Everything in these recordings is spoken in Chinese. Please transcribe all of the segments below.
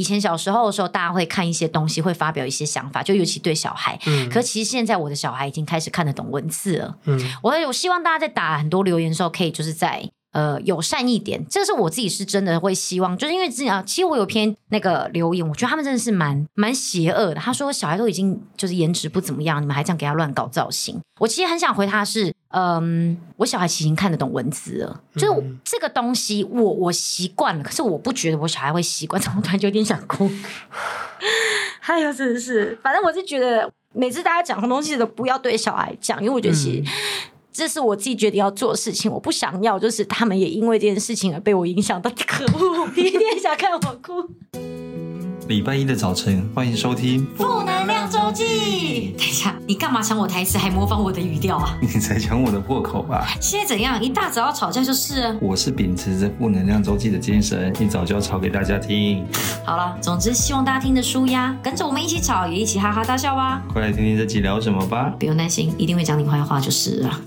以前小时候的时候大家会看一些东西，会发表一些想法，就尤其对小孩、可其实现在我的小孩已经开始看得懂文字了、我希望大家在打很多留言的时候可以就是在友善一点，这是我自己是真的会希望，就是因为之前其实我有篇那个留言，我觉得他们真的是蛮邪恶的。他说小孩都已经就是颜值不怎么样，你们还这样给他乱搞造型。我其实很想回他是我小孩其实已经看得懂文字了，就是这个东西我习惯了，可是我不觉得我小孩会习惯。怎么突然就有点想哭？哎呦真的是，反正我是觉得每次大家讲什么东西都不要对小孩讲，因为我觉得其实、这是我自己决定要做的事情，我不想要就是他们也因为这件事情而被我影响到。可恶，天天想看我哭。礼拜一的早晨，欢迎收听负能量周记。等一下，你干嘛抢我台词还模仿我的语调啊？你才抢我的破口吧。现在怎样，一大早要吵架就是了。我是秉持着负能量周记的精神，一早就要吵给大家听。好了，总之希望大家听得舒压，跟着我们一起吵也一起哈哈大笑吧。快来听听这集聊什么吧。不用担心，一定会讲你坏话就是了。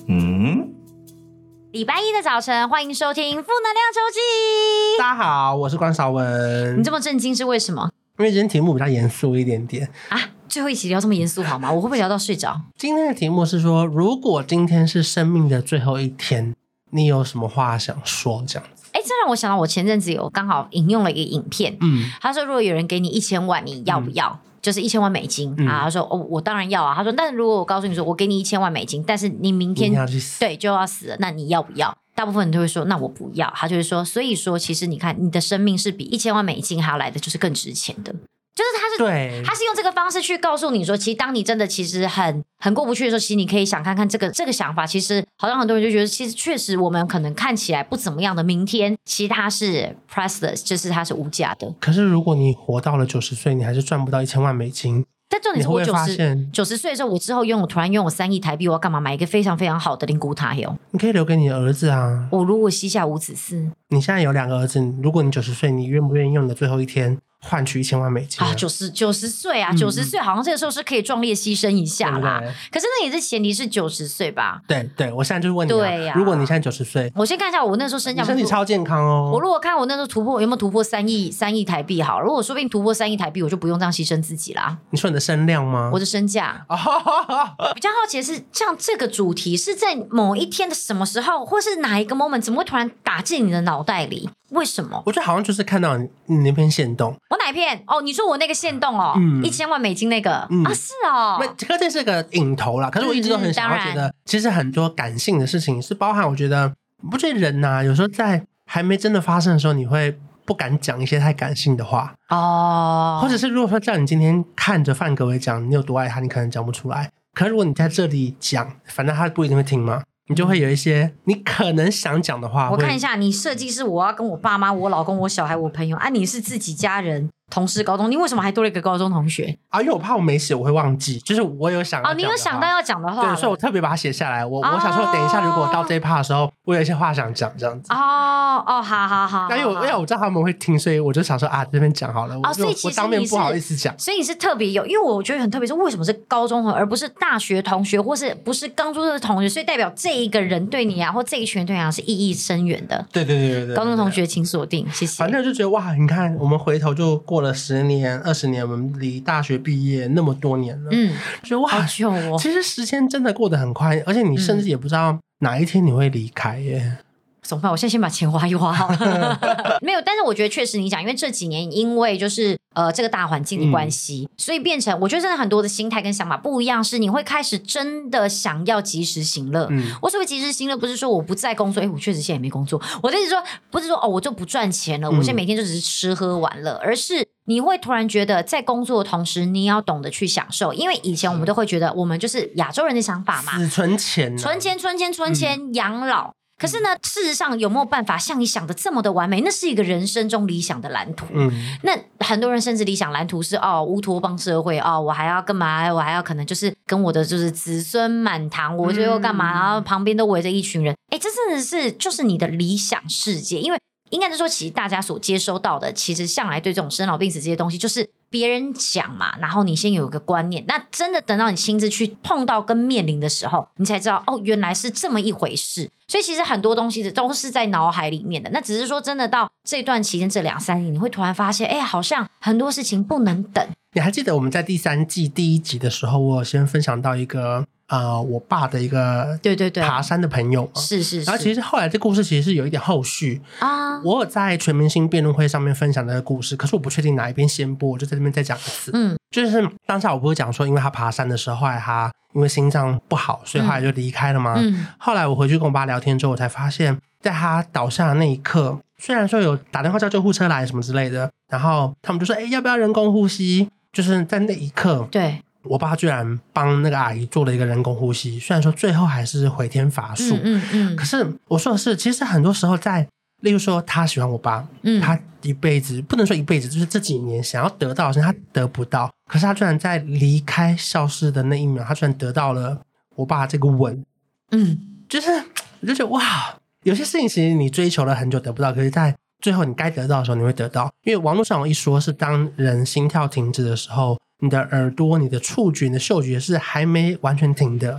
礼拜一的早晨，欢迎收听负能量周记。大家好，我是关韶文。你这么震惊是为什么？因为今天题目比较严肃一点点啊，最后一期聊这么严肃好吗？我会不会聊到睡着？今天的题目是说，如果今天是生命的最后一天，你有什么话想说？这样子。哎，这让我想到我前阵子有刚好引用了一个影片，他说如果有人给你1000万，你要不要？就是1000万美金、啊，他说哦，我当然要啊。他说，但是如果我告诉你说我给你1000万美金，但是你明天要去死，对，就要死了，那你要不要？大部分人都会说那我不要。他就会说，所以说其实你看，你的生命是比1000万美金还要来的就是更值钱的。就是他是用这个方式去告诉你说，其实当你真的其实很过不去的时候，其实你可以想看看这个想法。其实好像很多人就觉得，其实确实我们可能看起来不怎么样的明天，其实它是 priceless， 就是它是无价的。可是如果你活到了90岁，你还是赚不到1000万美金。但重点是我90岁的时候，我之后突然拥有3亿台币，我要干嘛？买一个非常非常好的灵骨塔哟。你可以留给你的儿子啊。我如果膝下无子嗣，你现在有2个儿子，如果你90岁，你愿不愿意用你的最后一天换取1000万美金啊？90岁啊，90岁好像这个时候是可以壮烈牺牲一下啦。对对，可是那也是前提是90岁吧？对对，我现在就是问你啊，对啊，如果你现在90岁，我先看一下我那时候身价，身体超健康哦。我如果看我那时候有没有突破3亿台币好了，如果说不定突破3亿台币，我就不用这样牺牲自己啦。你说你的身量吗？我的身价。比较好奇的是，像这个主题是在某一天的什么时候，或是哪一个 moment， 怎么会突然打进你的脑袋里？为什么？我觉得好像就是看到你那篇限动。我哪一篇？哦，你说我那个限动哦，1000万美金那个、啊，是哦。可这是个引头啦。可是我一直都很想要觉得，其实很多感性的事情是包含，我觉得不觉得人啊，有时候在还没真的发生的时候，你会不敢讲一些太感性的话哦。或者是如果说叫你今天看着范格维讲你有多爱他，你可能讲不出来。可是如果你在这里讲，反正他不一定会听嘛。你就会有一些你可能想讲的话。我看一下，你设计是我要跟我爸妈、我老公、我小孩、我朋友啊，你是自己家人、同事、高中，你为什么还多了一个高中同学啊？因为我怕我没写我会忘记，就是我有想要讲的话，你有想到要讲的话，对，所以我特别把它写下来。我想说，等一下如果我到这一趴的时候，我有一些话想讲，这样子。好。但因为我知道他们会听，所以我就想说啊，这边讲好了。哦，所以其实我当面不好意思讲，所以你是特别有，因为我觉得很特别，是为什么是高中同学而不是大学同学，或是不是刚出生的同学，所以代表这一个人对你啊，或这一群对你啊，是意义深远的。对，高中同学请锁定，谢谢。反正就觉得哇，你看我们回头就过了10年、20年，我们离大学毕业那么多年了，觉得哇，好久哦。其实时间真的过得很快，而且你甚至也不知道哪一天你会离开耶。怎么办？我现在先把钱花一花好了。没有，但是我觉得确实你讲，因为这几年因为就是这个大环境的关系，所以变成我觉得真的很多的心态跟想法不一样，是你会开始真的想要及时行乐。我所谓及时行乐，不是说我不再工作，我确实现在也没工作，我就是说不是说哦我就不赚钱了，我现在每天就只是吃喝玩乐，而是你会突然觉得在工作的同时你要懂得去享受。因为以前我们都会觉得我们就是亚洲人的想法嘛，存钱养老。可是呢，事实上有没有办法像你想的这么的完美？那是一个人生中理想的蓝图。那很多人甚至理想蓝图是哦，乌托邦社会哦，我还要干嘛？我还要可能就是跟我的就是子孙满堂，我就要干嘛？然后旁边都围着一群人，这真的是就是你的理想世界。因为应该是说其实大家所接收到的其实向来对这种生老病死这些东西就是别人讲嘛，然后你先有一个观念，那真的等到你亲自去碰到跟面临的时候，你才知道哦，原来是这么一回事。所以其实很多东西都是在脑海里面的，那只是说真的到这段期间这2-3年，你会突然发现哎，好像很多事情不能等。你还记得我们在第3季第1集的时候，我先分享到一个我爸的一个爬山的朋友嘛，是是是。然后其实后来这故事其实是有一点后续啊，我有在全明星辩论会上面分享这个故事，可是我不确定哪一边先播，我就在这边再讲一次。嗯，就是当下我不是讲说因为他爬山的时候，后来他因为心脏不好，所以后来就离开了嘛。嗯，后来我回去跟我爸聊天之后，我才发现在他倒下的那一刻，虽然说有打电话叫救护车来什么之类的，然后他们就说要不要人工呼吸，就是在那一刻，对，我爸居然帮那个阿姨做了一个人工呼吸，虽然说最后还是回天乏术。可是我说的是其实很多时候在例如说他喜欢我爸，他一辈子不能说一辈子，就是这几年想要得到的他得不到，可是他居然在离开消失的那一秒，他居然得到了我爸这个吻。就是我就觉得哇，有些事情其实你追求了很久得不到，可是在最后你该得到的时候你会得到。因为网络上有一说是当人心跳停止的时候，你的耳朵、你的触觉、你的嗅觉是还没完全停的。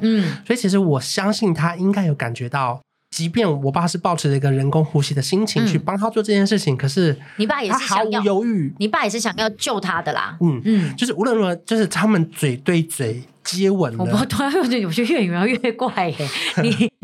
所以其实我相信他应该有感觉到，即便我爸是抱持着一个人工呼吸的心情去帮他做这件事情，可是他毫无犹豫，你爸也是想要救他的啦。就是无论如何，就是他们嘴对嘴接吻了。我突然觉得我就越描越怪耶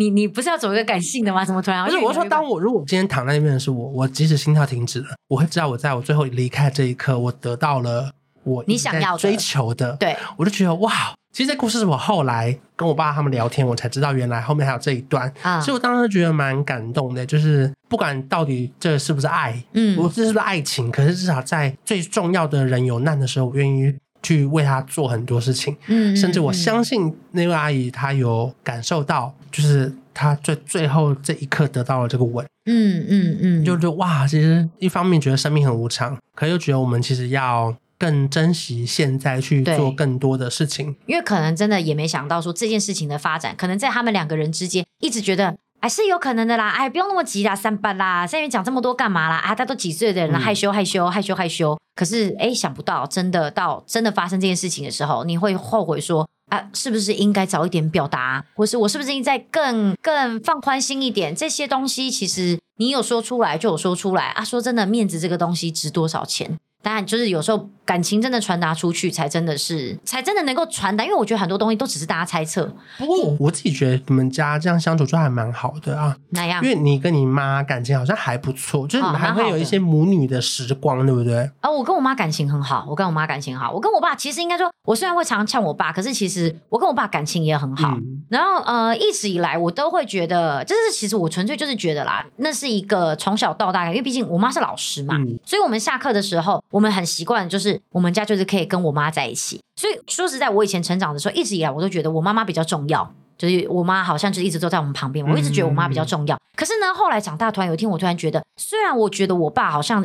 你不是要走一个感性的吗？怎么突然？不是，我说当我如果今天躺在那边的是我即使心跳停止了，我会知道我在我最后离开这一刻，我得到了我一直在追求的。对，我就觉得哇，其实这故事是我后来跟我爸他们聊天我才知道原来后面还有这一段。所以我当时觉得蛮感动的，就是不管到底这是不是爱，我这是不是爱情，可是至少在最重要的人有难的时候，我愿意去为他做很多事情。甚至我相信那位阿姨她有感受到，就是她最后这一刻得到了这个吻。就觉得哇，其实一方面觉得生命很无常，可又觉得我们其实要更珍惜现在，去做更多的事情。因为可能真的也没想到说这件事情的发展，可能在他们2个人之间一直觉得哎是有可能的啦，哎不用那么急啦，3班啦，在那边讲这么多干嘛啦，啊他都几岁的人了，害羞。可是哎想不到真的到真的发生这件事情的时候，你会后悔说啊，是不是应该早一点表达，或是我是不是应该更放宽心一点？这些东西其实你有说出来就有说出来啊。说真的，面子这个东西值多少钱？当然就是有时候感情真的传达出去才真的能够传达，因为我觉得很多东西都只是大家猜测。不过我自己觉得你们家这样相处就还蛮好的啊。哪样？因为你跟你妈感情好像还不错，就是你们还会有一些母女的时光，对不对？我跟我妈感情很好，我跟我爸其实应该说，我虽然会常呛我爸，可是其实我跟我爸感情也很好。然后一直以来我都会觉得，就是其实我纯粹就是觉得啦，那是一个从小到大，因为毕竟我妈是老师嘛，所以我们下课的时候，我们很习惯就是我们家就是可以跟我妈在一起。所以说实在，我以前成长的时候，一直以来我都觉得我妈妈比较重要，就是我妈好像就一直都在我们旁边，我一直觉得我妈比较重要。可是呢，后来长大，突然有一天我突然觉得，虽然我觉得我爸好像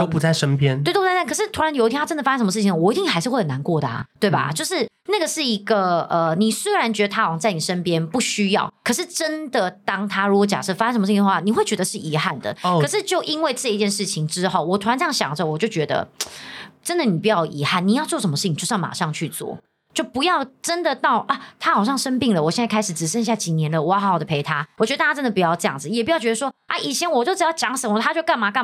都不在身边，对，都不在那，可是突然有一天他真的发生什么事情，我一定还是会很难过的啊，对吧？就是那个是一个你虽然觉得他好像在你身边不需要，可是真的当他如果假设发生什么事情的话，你会觉得是遗憾的。可是就因为这一件事情之后，我突然这样想的时候，我就觉得真的你不要遗憾，你要做什么事情就是要马上去做，就不要真的到啊他好像生病了，我现在开始只剩下几年了，我要好好的陪他。我觉得大家真的不要这样子，也不要觉得说啊以前我就只要讲什么他就干嘛的。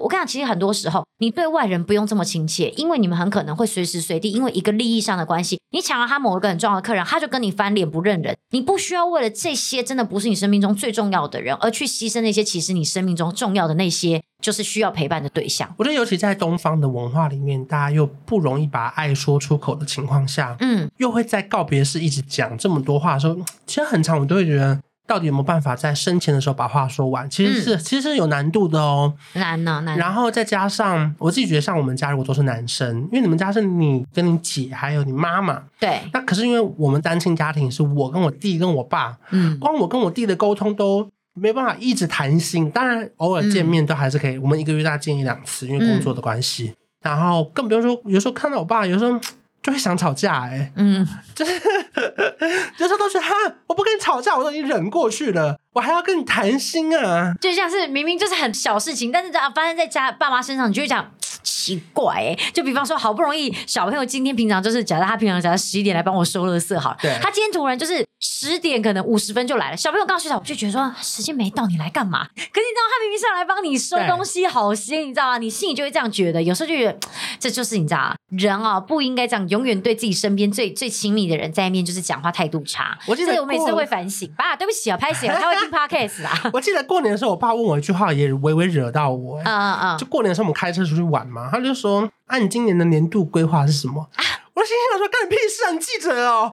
我跟你讲，其实很多时候你对外人不用这么亲切，因为你们很可能会随时随地因为一个利益上的关系，你抢了他某一个很重要的客人，他就跟你翻脸不认人。你不需要为了这些真的不是你生命中最重要的人而去牺牲那些其实你生命中重要的那些就是需要陪伴的对象。我觉得尤其在东方的文化里面，大家又不容易把爱说出口的情况下，又会在告别式一直讲这么多话的时候，其实很常我都会觉得到底有没有办法在生前的时候把话说完，其实是有难度的哦。难。然后再加上我自己觉得，像我们家如果都是男生，因为你们家是你跟你姐还有你妈妈，对，那可是因为我们单亲家庭，是我跟我弟跟我爸，光我跟我弟的沟通都没办法一直谈心，当然偶尔见面都还是可以，我们一个月大概见1-2次，因为工作的关系。然后更不用说有时候看到我爸，有时候就会想吵架欸，嗯，就是都觉得哈，我不跟你吵架，我都已经忍过去了，我还要跟你谈心啊。就像是明明就是很小事情，但是发生在家爸妈身上，你就会讲奇怪欸。就比方说，好不容易小朋友今天平常就是假设他平常假设11点来帮我收垃圾好了，他今天突然就是10点可能50分就来了，小朋友刚睡着，我就觉得说时间没到，你来干嘛？可是你知道他明明是要来帮你收东西，好心，你知道吗？你心里就会这样觉得，有时候就觉得这就是你知道人啊不应该这样。永远对自己身边最亲密的人在面就是讲话态度差，我记得我每次都会反省爸，对不起啊，拍谁啊，他会听 podcast 啊。我记得过年的时候，我爸问我一句话，也微微惹到我。就过年的时候我们开车出去玩嘛，他就说：“啊，你今年的年度规划是什么？”我心想说：“干你屁事啊，你记者哦。”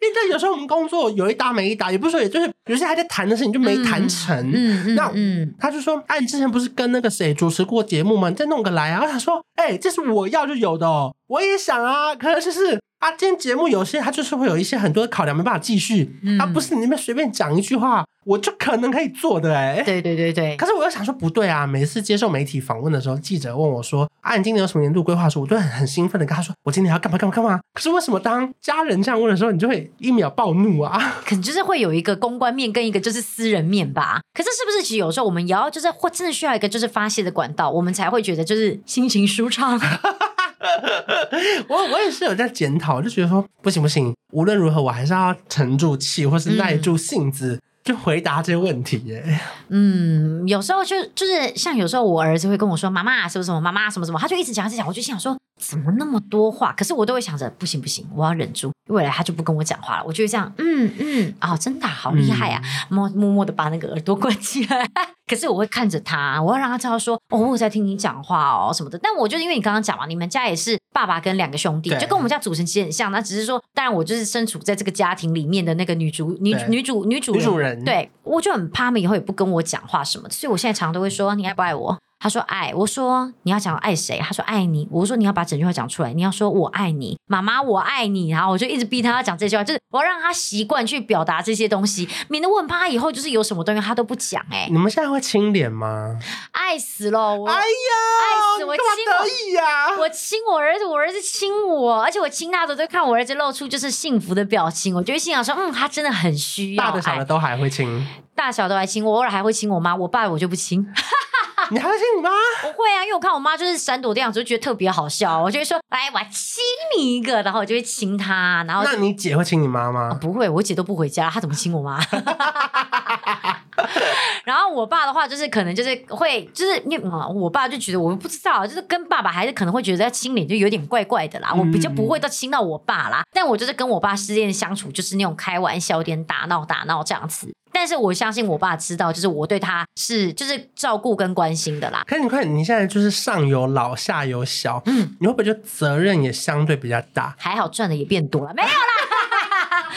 因为有时候我们工作有一搭没一搭，也不是说，也就是有些还在谈的事情就没谈成。那他就说：“哎，你之前不是跟那个谁主持过节目吗？你再弄个来啊。”我想说：“哎，这是我要就有的哦，我也想啊。”可是就是啊，今天节目有些他就是会有一些很多的考量，没办法继续。啊，不是你们随便讲一句话，我就可能可以做的哎。对对对对。可是我又想说不对啊，每次接受媒体访问的时候，记者问我说：“啊，你今年有什么年度规划？”说，我都很兴奋的跟他说：“我今年要干嘛干嘛干嘛。”可是为什么当家人这样问的时候，你就会一秒暴怒啊？可能就是会有一个公关面跟一个就是私人面吧。可是是不是其实有时候我们也要就是或真的需要一个就是发泄的管道，我们才会觉得就是心情舒畅。我也是有在检讨，就觉得说不行不行，无论如何我还是要沉住气或是耐住性子就回答这些问题耶。有时候就是像有时候我儿子会跟我说：“妈妈什么什么，妈妈什么什么”，他就一直讲一直讲，我就心想说怎么那么多话，可是我都会想着不行不行，我要忍住，未来他就不跟我讲话了。我就会这样哦，真的好厉害啊，默默的把那个耳朵关起来。可是我会看着他，我要让他知道说哦，我在听你讲话哦什么的。但我就因为你刚刚讲嘛，你们家也是爸爸跟2个兄弟，就跟我们家组成其实很像。那只是说，当然我就是身处在这个家庭里面的那个女主人。对，我就很怕他们以后也不跟我讲话什么的，所以我现在常常都会说：“你爱不爱我？”他说爱，我说你要讲爱谁？他说爱你，我说你要把整句话讲出来，你要说我爱你，妈妈我爱你。然后我就一直逼他讲这句话，就是我要让他习惯去表达这些东西，免得我很怕他以后就是有什么东西他都不讲。你们现在会亲脸吗？爱死咯！哎呀，爱死我！干嘛得意啊？我亲我儿子，我儿子亲我，而且我亲他的时候都看我儿子露出就是幸福的表情，我就会心想说他真的很需要爱。大的小的都还会亲，大小都还亲，我偶尔还会亲我妈，我爸我就不亲。你还会亲你妈？我会啊，因为我看我妈就是闪躲的样子，就觉得特别好笑。我就会说：“来，我亲你一个。”然后我就会亲她。然后那你姐会亲你妈吗？不会，我姐都不回家，她怎么亲我妈？然后我爸的话就是可能就是会就是因为我爸就觉得我不知道，就是跟爸爸还是可能会觉得亲脸就有点怪怪的啦。我比较不会到亲到我爸啦，但我就是跟我爸之间相处就是那种开玩笑、有点打闹这样子。但是我相信我爸知道，就是我对他是就是照顾跟关心的啦。可是你看你现在就是上有老下有小，你会不会就责任也相对比较大？还好赚的也变多了，没有啦，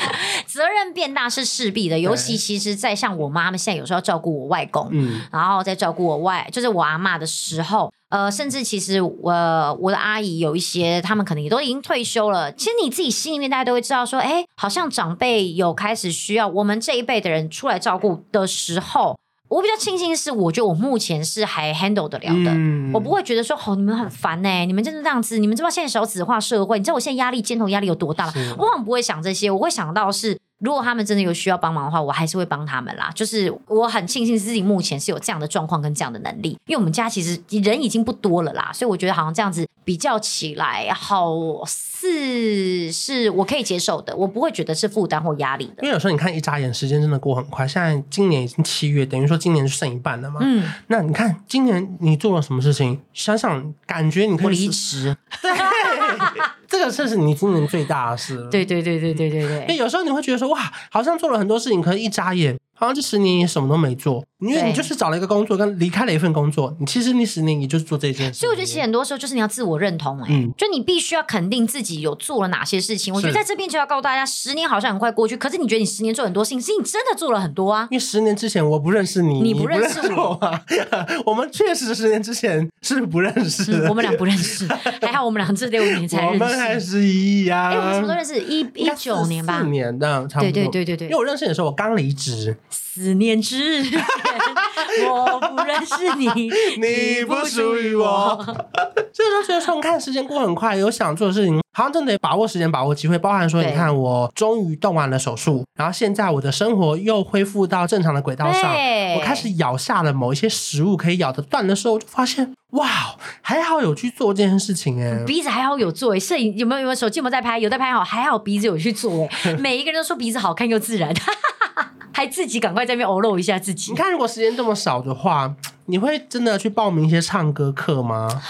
责任变大是势必的。尤其其实在像我妈他们现在有时候要照顾我外公，然后再照顾我外就是我阿嬷的时候。甚至其实我的阿姨有一些他们可能也都已经退休了，其实你自己心里面大家都会知道说好像长辈有开始需要我们这一辈的人出来照顾的时候，我比较庆幸是我觉得我目前是还 handle 得了的，我不会觉得说你们很烦你们真的这样子，你们知道现在少子化社会，你知道我现在压力肩头压力有多大吗？我好像不会想这些，我会想到是如果他们真的有需要帮忙的话，我还是会帮他们啦。就是我很庆幸自己目前是有这样的状况跟这样的能力，因为我们家其实人已经不多了啦，所以我觉得好像这样子比较起来，好似是我可以接受的，我不会觉得是负担或压力的。因为有时候你看一眨眼时间真的过很快，现在今年已经7月，等于说今年就剩一半了嘛。那你看今年你做了什么事情？想想感觉你可以我离职。对。这个事是你今年最大的事。对。因为有时候你会觉得说哇，好像做了很多事情，可是一眨眼好像这10年也什么都没做，因为你就是找了一个工作跟离开了一份工作，你其实你10年也就是做这件事。所以我觉得其实很多时候就是你要自我认同就你必须要肯定自己有做了哪些事情。我觉得在这边就要告诉大家，10年好像很快过去，可是你觉得你10年做很多事情，是你真的做了很多啊。因为10年之前我不认识你，你不认识我啊。我们确实10年之前是不认识的，我们俩不认识。还好我们俩这6年才认识。我们还是一啊。我们什么时候认识？19年吧，4年的差不多。对。因为我认识你的时候，我刚离职。4年之前我不认识你你不属于我。所以说觉得说你看时间过很快，有想做的事情好像真的把握时间把握机会，包含说你看我终于动完了手术，然后现在我的生活又恢复到正常的轨道上，我开始咬下了某一些食物可以咬得断的时候，我就发现哇，还好有去做这件事情哎、欸，鼻子还好有做哎、欸，摄影有没有手机有没有在拍，有在拍好，还好鼻子有去做哎、欸，每一个人都说鼻子好看又自然，还自己赶快在那边偶露一下自己。你看如果时间这么少的话，你会真的去报名一些唱歌课吗？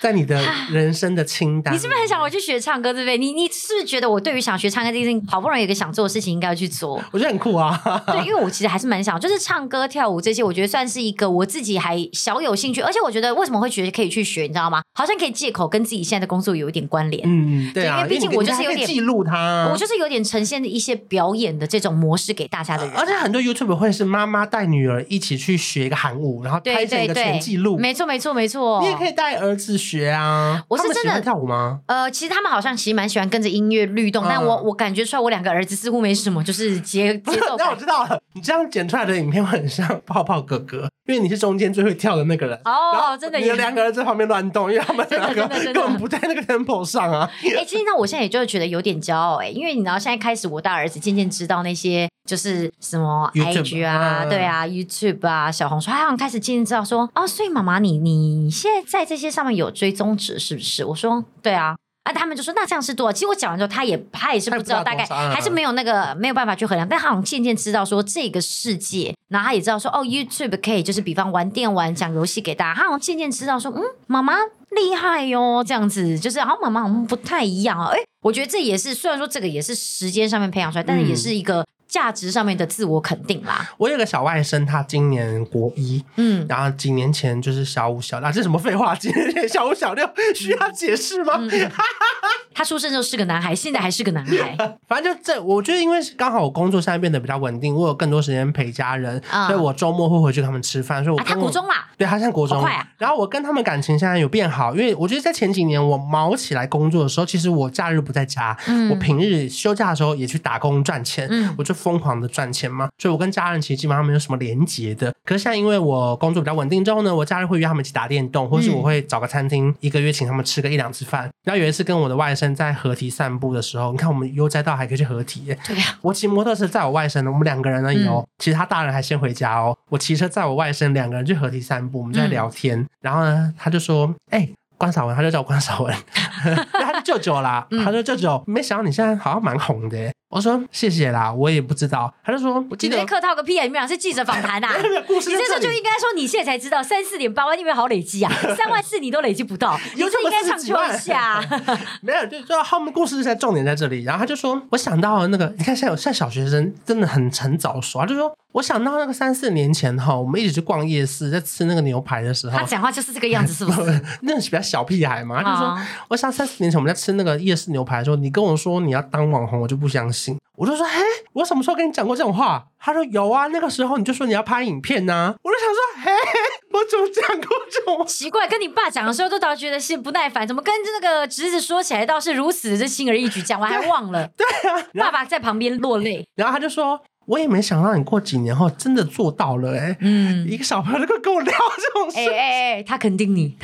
在你的人生的清单，你是不是很想我去学唱歌？对不对？你是不是觉得我对于想学唱歌这件事情，好不容易有一个想做的事情，应该要去做？我觉得很酷啊！对，因为我其实还是蛮想，就是唱歌、跳舞这些，我觉得算是一个我自己还小有兴趣，而且我觉得为什么会觉得可以去学，你知道吗？好像可以借口跟自己现在的工作有一点关联。嗯，对啊，因为毕竟我就是有点记录它，我就是有点呈现一些表演的这种模式给大家的人。而且很多 YouTube 会是妈妈带女儿一起去学一个韩舞，然后拍成一个全记录。没错，没错，没错。你也可以带儿子学。学啊，我是真的跳舞吗？其实他们好像其实蛮喜欢跟着音乐律动，但我感觉出来，我两个儿子似乎没什么，就是节奏。那我知道了，你这样剪出来的影片会很像泡泡哥哥，因为你是中间最会跳的那个人。哦，真的，你的两个儿子在旁边乱动，因为他们两个根本不在那个 tempo 上啊。哎，其实那我现在也就觉得有点骄傲哎、欸，因为你知道现在开始，我大儿子渐渐知道那些就是什么 IG 啊，对啊 ，YouTube 啊，小红书，他好像开始渐渐知道说，哦，所以妈妈你现在在这些上面有追踪值是不是？我说对啊。啊，他们就说那这样是多少？其实我讲完之后，他也是不知道，大概还是没有那个没有办法去衡量。但他好像渐渐知道说这个世界，然后他也知道说哦 ，YouTube 可以就是比方玩电玩、讲游戏给大家。他好像渐渐知道说，嗯，妈妈厉害哟，这样子就是，然后妈妈好像不太一样啊。哎，我觉得这也是虽然说这个也是时间上面培养出来，但是也是一个价值上面的自我肯定啦。我有个小外甥，他今年国一，然后几年前就是小五小六，这什么废话？几年前小五小六需要解释吗？他出生就是个男孩，现在还是个男孩。反正就这，我觉得因为刚好我工作现在变得比较稳定，我有更多时间陪家人，所以我周末会回去跟他们吃饭。所以我他国中啦，对，他现在国中，好快啊！然后我跟他们感情现在有变好，因为我觉得在前几年我忙起来工作的时候，其实我假日不在家，我平日休假的时候也去打工赚钱，我就疯狂的赚钱嘛，所以我跟家人其实基本上没有什么连结的。可是现在因为我工作比较稳定之后呢，我假日会约他们一起打电动，或是我会找个餐厅一个月请他们吃个1-2次饭。然后有一次跟我的外甥在河堤散步的时候，你看我们悠哉到还可以去河堤耶，对呀，我骑摩托车载我外甥，我们两个人而已哦，其实他大人还先回家哦，我骑车载我外甥，两个人去河堤散步，我们就在聊天，然后呢他就说哎，关少文，他就叫我关少文，他是舅舅啦，他说舅舅，没想到你现在好像蛮红的耶。我说谢谢啦，我也不知道。他就说我记得客套个屁啊，你们俩是记者访谈啊，故事你这时候就应该说你现在才知道34.8万，因为好累积啊，3万4你都累积不到，你就应该上秋一下。没有，就后面故事现在重点在这里。然后他就说，我想到了那个，你看现在小学生真的很早熟，他就说我想到那个3-4年前哈，我们一起去逛夜市，在吃那个牛排的时候，他讲话就是这个样子，是不是？那是比较小屁孩嘛。他就说我想3-4年前我们在吃那个夜市牛排的时候，你跟我说你要当网红，我就不相信。我就说，嘿，我什么时候跟你讲过这种话？他说有啊，那个时候你就说你要拍影片啊。我就想说，嘿，我怎么讲过这种话？奇怪，跟你爸讲的时候都倒觉得是不耐烦，怎么跟这个侄子说起来倒是如此的轻而易举，讲完还忘了。对啊，爸爸在旁边落泪，然后他就说，我也没想到你过几年后真的做到了哎、欸，一个小朋友就跟我聊这种事，他肯定你，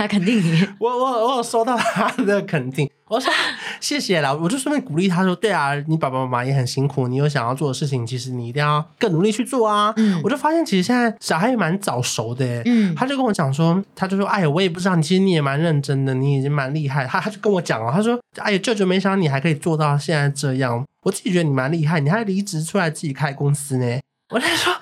我有收到他的肯定，我说谢谢啦，我就顺便鼓励他说，对啊，你爸爸妈妈也很辛苦，你有想要做的事情，其实你一定要更努力去做啊。我就发现其实现在小孩也蛮早熟的、欸，他就跟我讲说，他就说，哎呀，我也不知道，其实你也蛮认真的，你已经蛮厉害。他就跟我讲了，他说，哎呀，舅舅没想到你还可以做到现在这样。我自己觉得你蛮厉害，你还离职出来自己开公司呢。我在说，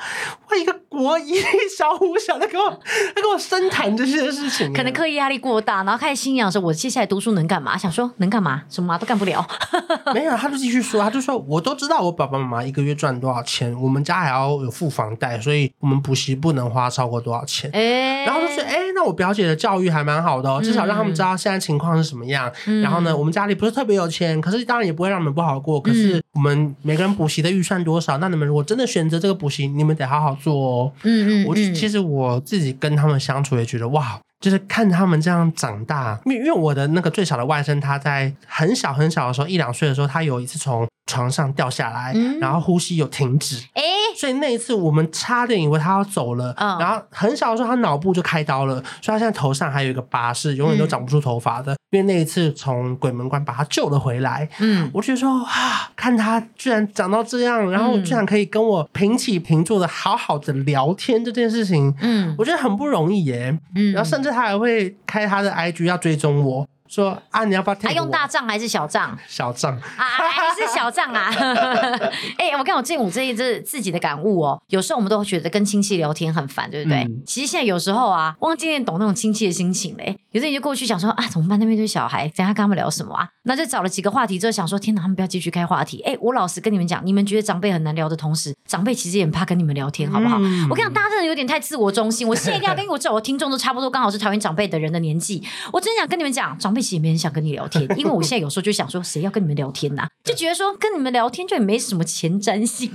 我一个国一小五小在跟我深谈这些事情，可能课业压力过大，然后开始心想说，我接下来读书能干嘛？想说能干嘛？什么都干不了。没有，他就继续说，他就说，我都知道我爸爸妈妈一个月赚多少钱，我们家还要有付房贷，所以我们补习不能花超过多少钱。然后就说，那我表姐的教育还蛮好的哦，至少让他们知道现在情况是什么样。然后呢，我们家里不是特别有钱，可是当然也不会让你们不好过。可是我们每个人补习的预算多少？那你们如果真的选择这个补习，你们得好好做哦。其实我自己跟他们相处也觉得哇，就是看他们这样长大，因为我的那个最小的外甥，他在很小很小的时候，1-2岁的时候，他有一次从床上掉下来，然后呼吸有停止。所以那一次我们差点以为他要走了，嗯，然后很小的时候他脑部就开刀了，所以他现在头上还有一个疤，是永远都长不出头发的，嗯，因为那一次从鬼门关把他救了回来，嗯，我就说啊，看他居然长到这样，然后居然可以跟我平起平坐的好好的聊天这件事情，嗯，我觉得很不容易耶，嗯，然后甚至他还会开他的 IG 要追踪我，说啊，你要不要take我？用大账还是小账？小账啊，还是小账啊！哎，我看我近五这一次自己的感悟哦，有时候我们都会觉得跟亲戚聊天很烦，对不对？嗯，其实现在有时候啊，忘记懂那种亲戚的心情嘞。有时候你就过去想说啊，怎么办？那边就是小孩，等一下跟他们聊什么啊？那就找了几个话题之后，想说天哪，他们不要继续开话题。哎，我老实跟你们讲，你们觉得长辈很难聊的同时，长辈其实也很怕跟你们聊天，好不好？嗯，我跟你讲，大家真的有点太自我中心。我现在一定要跟我找我听众都差不多，刚好是讨厌长辈的人的年纪。我真的想跟你们讲，长辈。其实也没人想跟你聊天，因为我现在有时候就想说，谁要跟你们聊天啊，就觉得说跟你们聊天就也没什么前瞻性。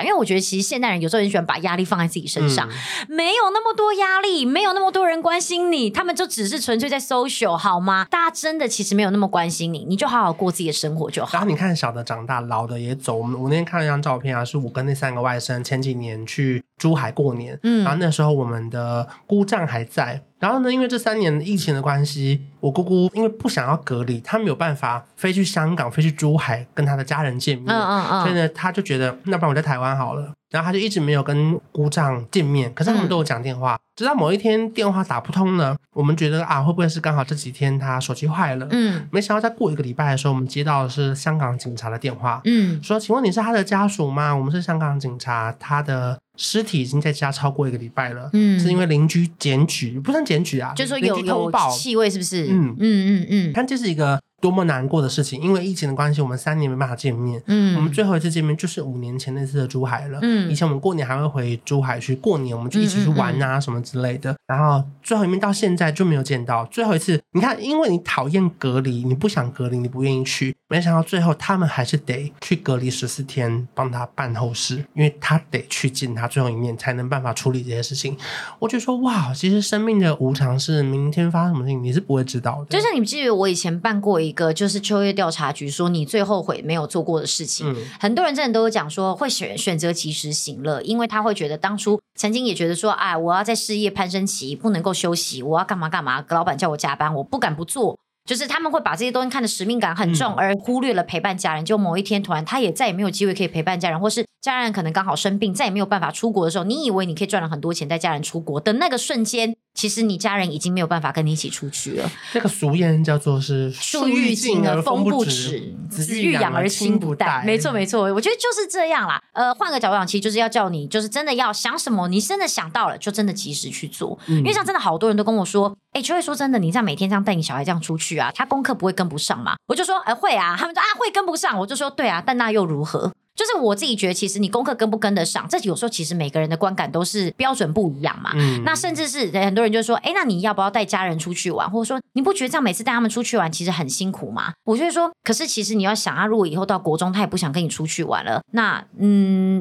因为我觉得其实现代人有时候很喜欢把压力放在自己身上，嗯，没有那么多压力，没有那么多人关心你，他们就只是纯粹在 social 好吗？大家真的其实没有那么关心你，你就好好过自己的生活就好。然后你看小的长大，老的也走。我那天看了一张照片啊，是我跟那3个外甥前几年去珠海过年，嗯，然后那时候我们的姑丈还在，然后呢因为这3年疫情的关系，我姑姑因为不想要隔离，她没有办法飞去香港飞去珠海跟她的家人见面，嗯嗯嗯，所以呢她就觉得那不然我在台湾好了，然后她就一直没有跟姑丈见面，可是他们都有讲电话，嗯，直到某一天电话打不通了，我们觉得啊会不会是刚好这几天她手机坏了，嗯，没想到再过1个礼拜的时候，我们接到的是香港警察的电话，嗯，说请问你是她的家属吗？我们是香港警察，她的尸体已经在家超过1个礼拜了，嗯，是因为邻居检举，不算检举啊，就是说有气味是不是？嗯嗯嗯嗯，看这是一个多么难过的事情，因为疫情的关系，我们3年没办法见面，嗯，我们最后一次见面就是5年前那次的珠海了，嗯，以前我们过年还会回珠海去过年，我们就一起去玩啊什么之类的，嗯嗯嗯，然后最后一面到现在就没有见到，最后一次你看，因为你讨厌隔离，你不想隔离，你不愿意去，没想到最后他们还是得去隔离14天，帮他办后事，因为他得去见他最后一面才能办法处理这些事情。我就说哇，其实生命的无常是明天发生什么事情你是不会知道的。就像你记得我以前办过一个就是秋叶调查局说你最后悔没有做过的事情，嗯，很多人真的都有讲说会选择及时行乐，因为他会觉得当初曾经也觉得说哎，我要在事业攀升期不能够休息，我要干嘛干嘛，老板叫我加班我不敢不做，就是他们会把这些东西看的使命感很重，而忽略了陪伴家人，就某一天突然他也再也没有机会可以陪伴家人，或是家人可能刚好生病再也没有办法出国的时候，你以为你可以赚了很多钱带家人出国的那个瞬间，其实你家人已经没有办法跟你一起出去了。这个俗谚叫做是树欲静而风不止，子欲养而亲不待。没错没错，我觉得就是这样啦。换个角度讲，其实就是要叫你就是真的要想什么，你真的想到了就真的及时去做，因为像真的好多人都跟我说哎，就会说真的你这样每天这样带你小孩这样出去啊，他功课不会跟不上嘛？我就说会啊，他们说啊会跟不上，我就说对啊，但那又如何？就是我自己觉得其实你功课跟不跟得上，这有时候其实每个人的观感都是标准不一样嘛，嗯，那甚至是很多人就说哎，那你要不要带家人出去玩，或者说你不觉得这样每次带他们出去玩其实很辛苦吗？我就会说可是其实你要想啊，如果以后到国中他也不想跟你出去玩了，那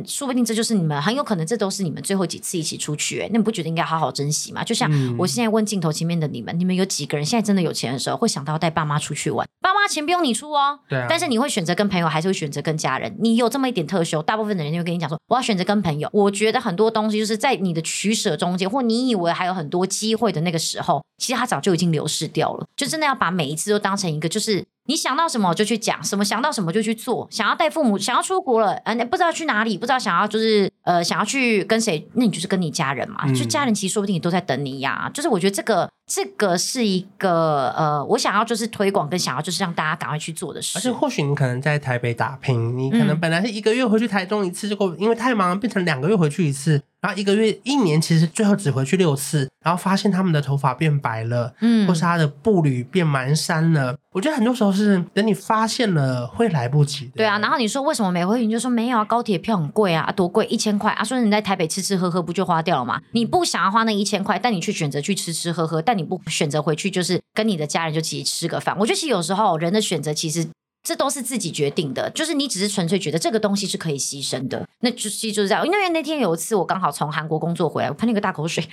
说不定这就是你们很有可能这都是你们最后几次一起出去，那你不觉得应该好好珍惜吗？就像我现在问镜头前面的你们有几个人现在真的有钱的时候会想到要带爸妈出去玩？爸妈钱不用你出哦，对啊，但是你会选择跟朋友还是会选择跟家人？你有这么一点特休，大部分的人就会跟你讲说我要选择跟朋友。我觉得很多东西就是在你的取舍中间，或你以为还有很多机会的那个时候，其实它早就已经流逝掉了。就真的要把每一次都当成一个就是你想到什么就去讲什么，想到什么就去做，想要带父母，想要出国了，不知道去哪里，不知道想要就是想要去跟谁，那你就是跟你家人嘛，就家人其实说不定也都在等你呀，就是我觉得这个是一个我想要就是推广跟想要就是让大家赶快去做的事。而且或许你可能在台北打拼，你可能本来是1个月回去台中一次，结果因为太忙了变成2个月回去一次，然后1个月1年其实最后只回去6次，然后发现他们的头发变白了，或是他的步履变蹒跚了。我觉得很多时候是等你发现了会来不及的。对啊，然后你说为什么没回去，你就说没有啊，高铁票很贵啊，多贵1000块啊，说你在台北吃吃喝喝不就花掉了吗？你不想要花那1000块，但你却选择去吃吃喝喝，但你不选择回去就是跟你的家人就其实吃个饭。我觉得其实有时候人的选择其实这都是自己决定的，就是你只是纯粹觉得这个东西是可以牺牲的，那其实就是这样。因为那天有一次我刚好从韩国工作回来，我喷了一个大口水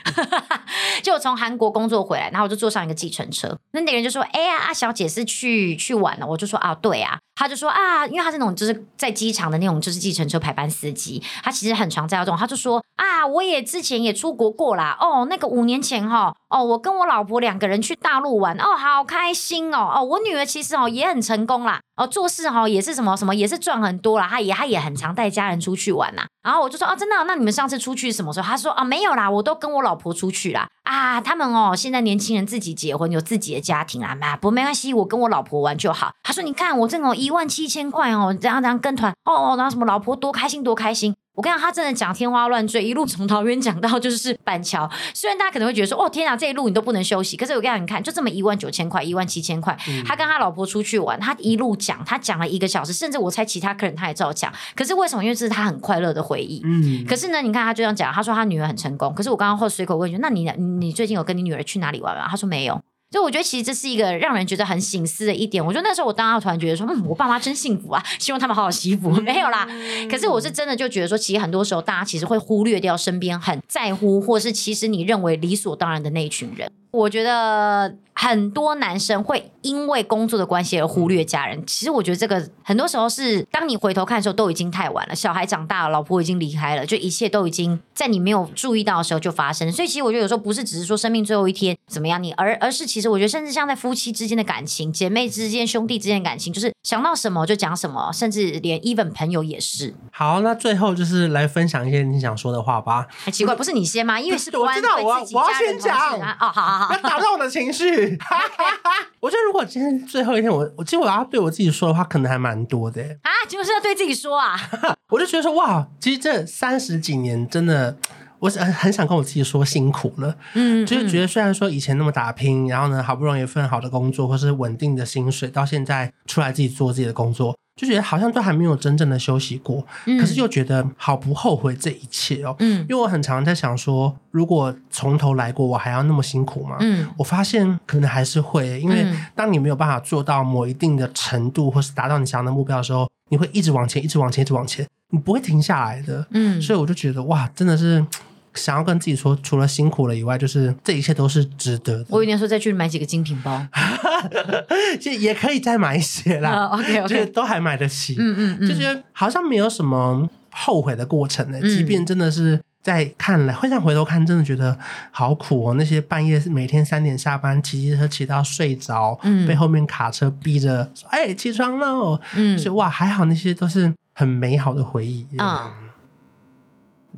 就我从韩国工作回来，然后我就坐上一个计程车，那个人就说：“哎呀，阿小姐是去玩了。”我就说：“啊，对啊。”他就说：“啊，因为他是那种就是在机场的那种就是计程车排班司机，他其实很常载到这种。”他就说：“啊，我也之前也出国过啦，哦，那个5年前哈，哦，我跟我老婆2个人去大陆玩，哦，好开心哦，哦，我女儿其实哦也很成功啦，哦，做事哦也是什么什么也是赚很多啦，她也很常带家人出去玩啦。”然后我就说：“哦，真的哦，那你们上次出去什么时候？”他说：“啊，没有啦，我都跟我老婆出去啦。啊，他们哦，现在年轻人自己结婚，有自己的家庭啦，嘛，不没关系，我跟我老婆玩就好。”他说：“你看我这种17000块哦，这样跟团哦，然后什么老婆多开心多开心。”我跟你讲，他真的讲天花乱坠，一路从桃园讲到就是板桥。虽然大家可能会觉得说，哦天啊，这一路你都不能休息，可是我跟你看，就这么19000块、17000块，他跟他老婆出去玩，他一路讲，他讲了1个小时，甚至我猜其他客人他也照讲。可是为什么？因为这是他很快乐的回忆。嗯。可是呢，你看他就这样讲，他说他女儿很成功。可是我刚刚后随口问一句，那你最近有跟你女儿去哪里玩吗？他说没有。所以我觉得其实这是一个让人觉得很省思的一点。我觉得那时候我当时突然觉得说，嗯，我爸妈真幸福啊，希望他们好好惜福，没有啦。可是我是真的就觉得说，其实很多时候大家其实会忽略掉身边很在乎，或是其实你认为理所当然的那一群人。我觉得很多男生会因为工作的关系而忽略家人，其实我觉得这个很多时候是当你回头看的时候都已经太晚了，小孩长大了，老婆已经离开了，就一切都已经在你没有注意到的时候就发生。所以其实我觉得有时候不是只是说生命最后一天怎么样你，而是其实我觉得甚至像在夫妻之间的感情、姐妹之间、兄弟之间的感情，就是想到什么就讲什么，甚至连 even 朋友也是。好，那最后就是来分享一些你想说的话吧。很奇怪，不是你先吗？因为是我知道我要先讲哦，好。不要打断我的情绪我觉得如果今天最后一天我其实我要对我自己说的话可能还蛮多的啊，就是要对自己说啊我就觉得说哇，其实这30几年真的我很想跟我自己说辛苦了，就是觉得虽然说以前那么打拼，然后呢好不容易有份好的工作或是稳定的薪水，到现在出来自己做自己的工作，就觉得好像都还没有真正的休息过，可是又觉得好不后悔这一切哦。因为我很常在想说，如果从头来过，我还要那么辛苦吗？我发现可能还是会，因为当你没有办法做到某一定的程度，或是达到你想要的目标的时候，你会一直往前，一直往前，一直往前，你不会停下来的。所以我就觉得哇，真的是。想要跟自己说除了辛苦了以外，就是这一切都是值得的。我有点说再去买几个精品包其实也可以再买一些啦、okay. 就是都还买得起，就觉得好像没有什么后悔的过程、即便真的是在看来会像回头看真的觉得好苦哦，那些半夜每天3点下班骑机车骑到睡着、被后面卡车逼着说起床咯，所以哇还好那些都是很美好的回忆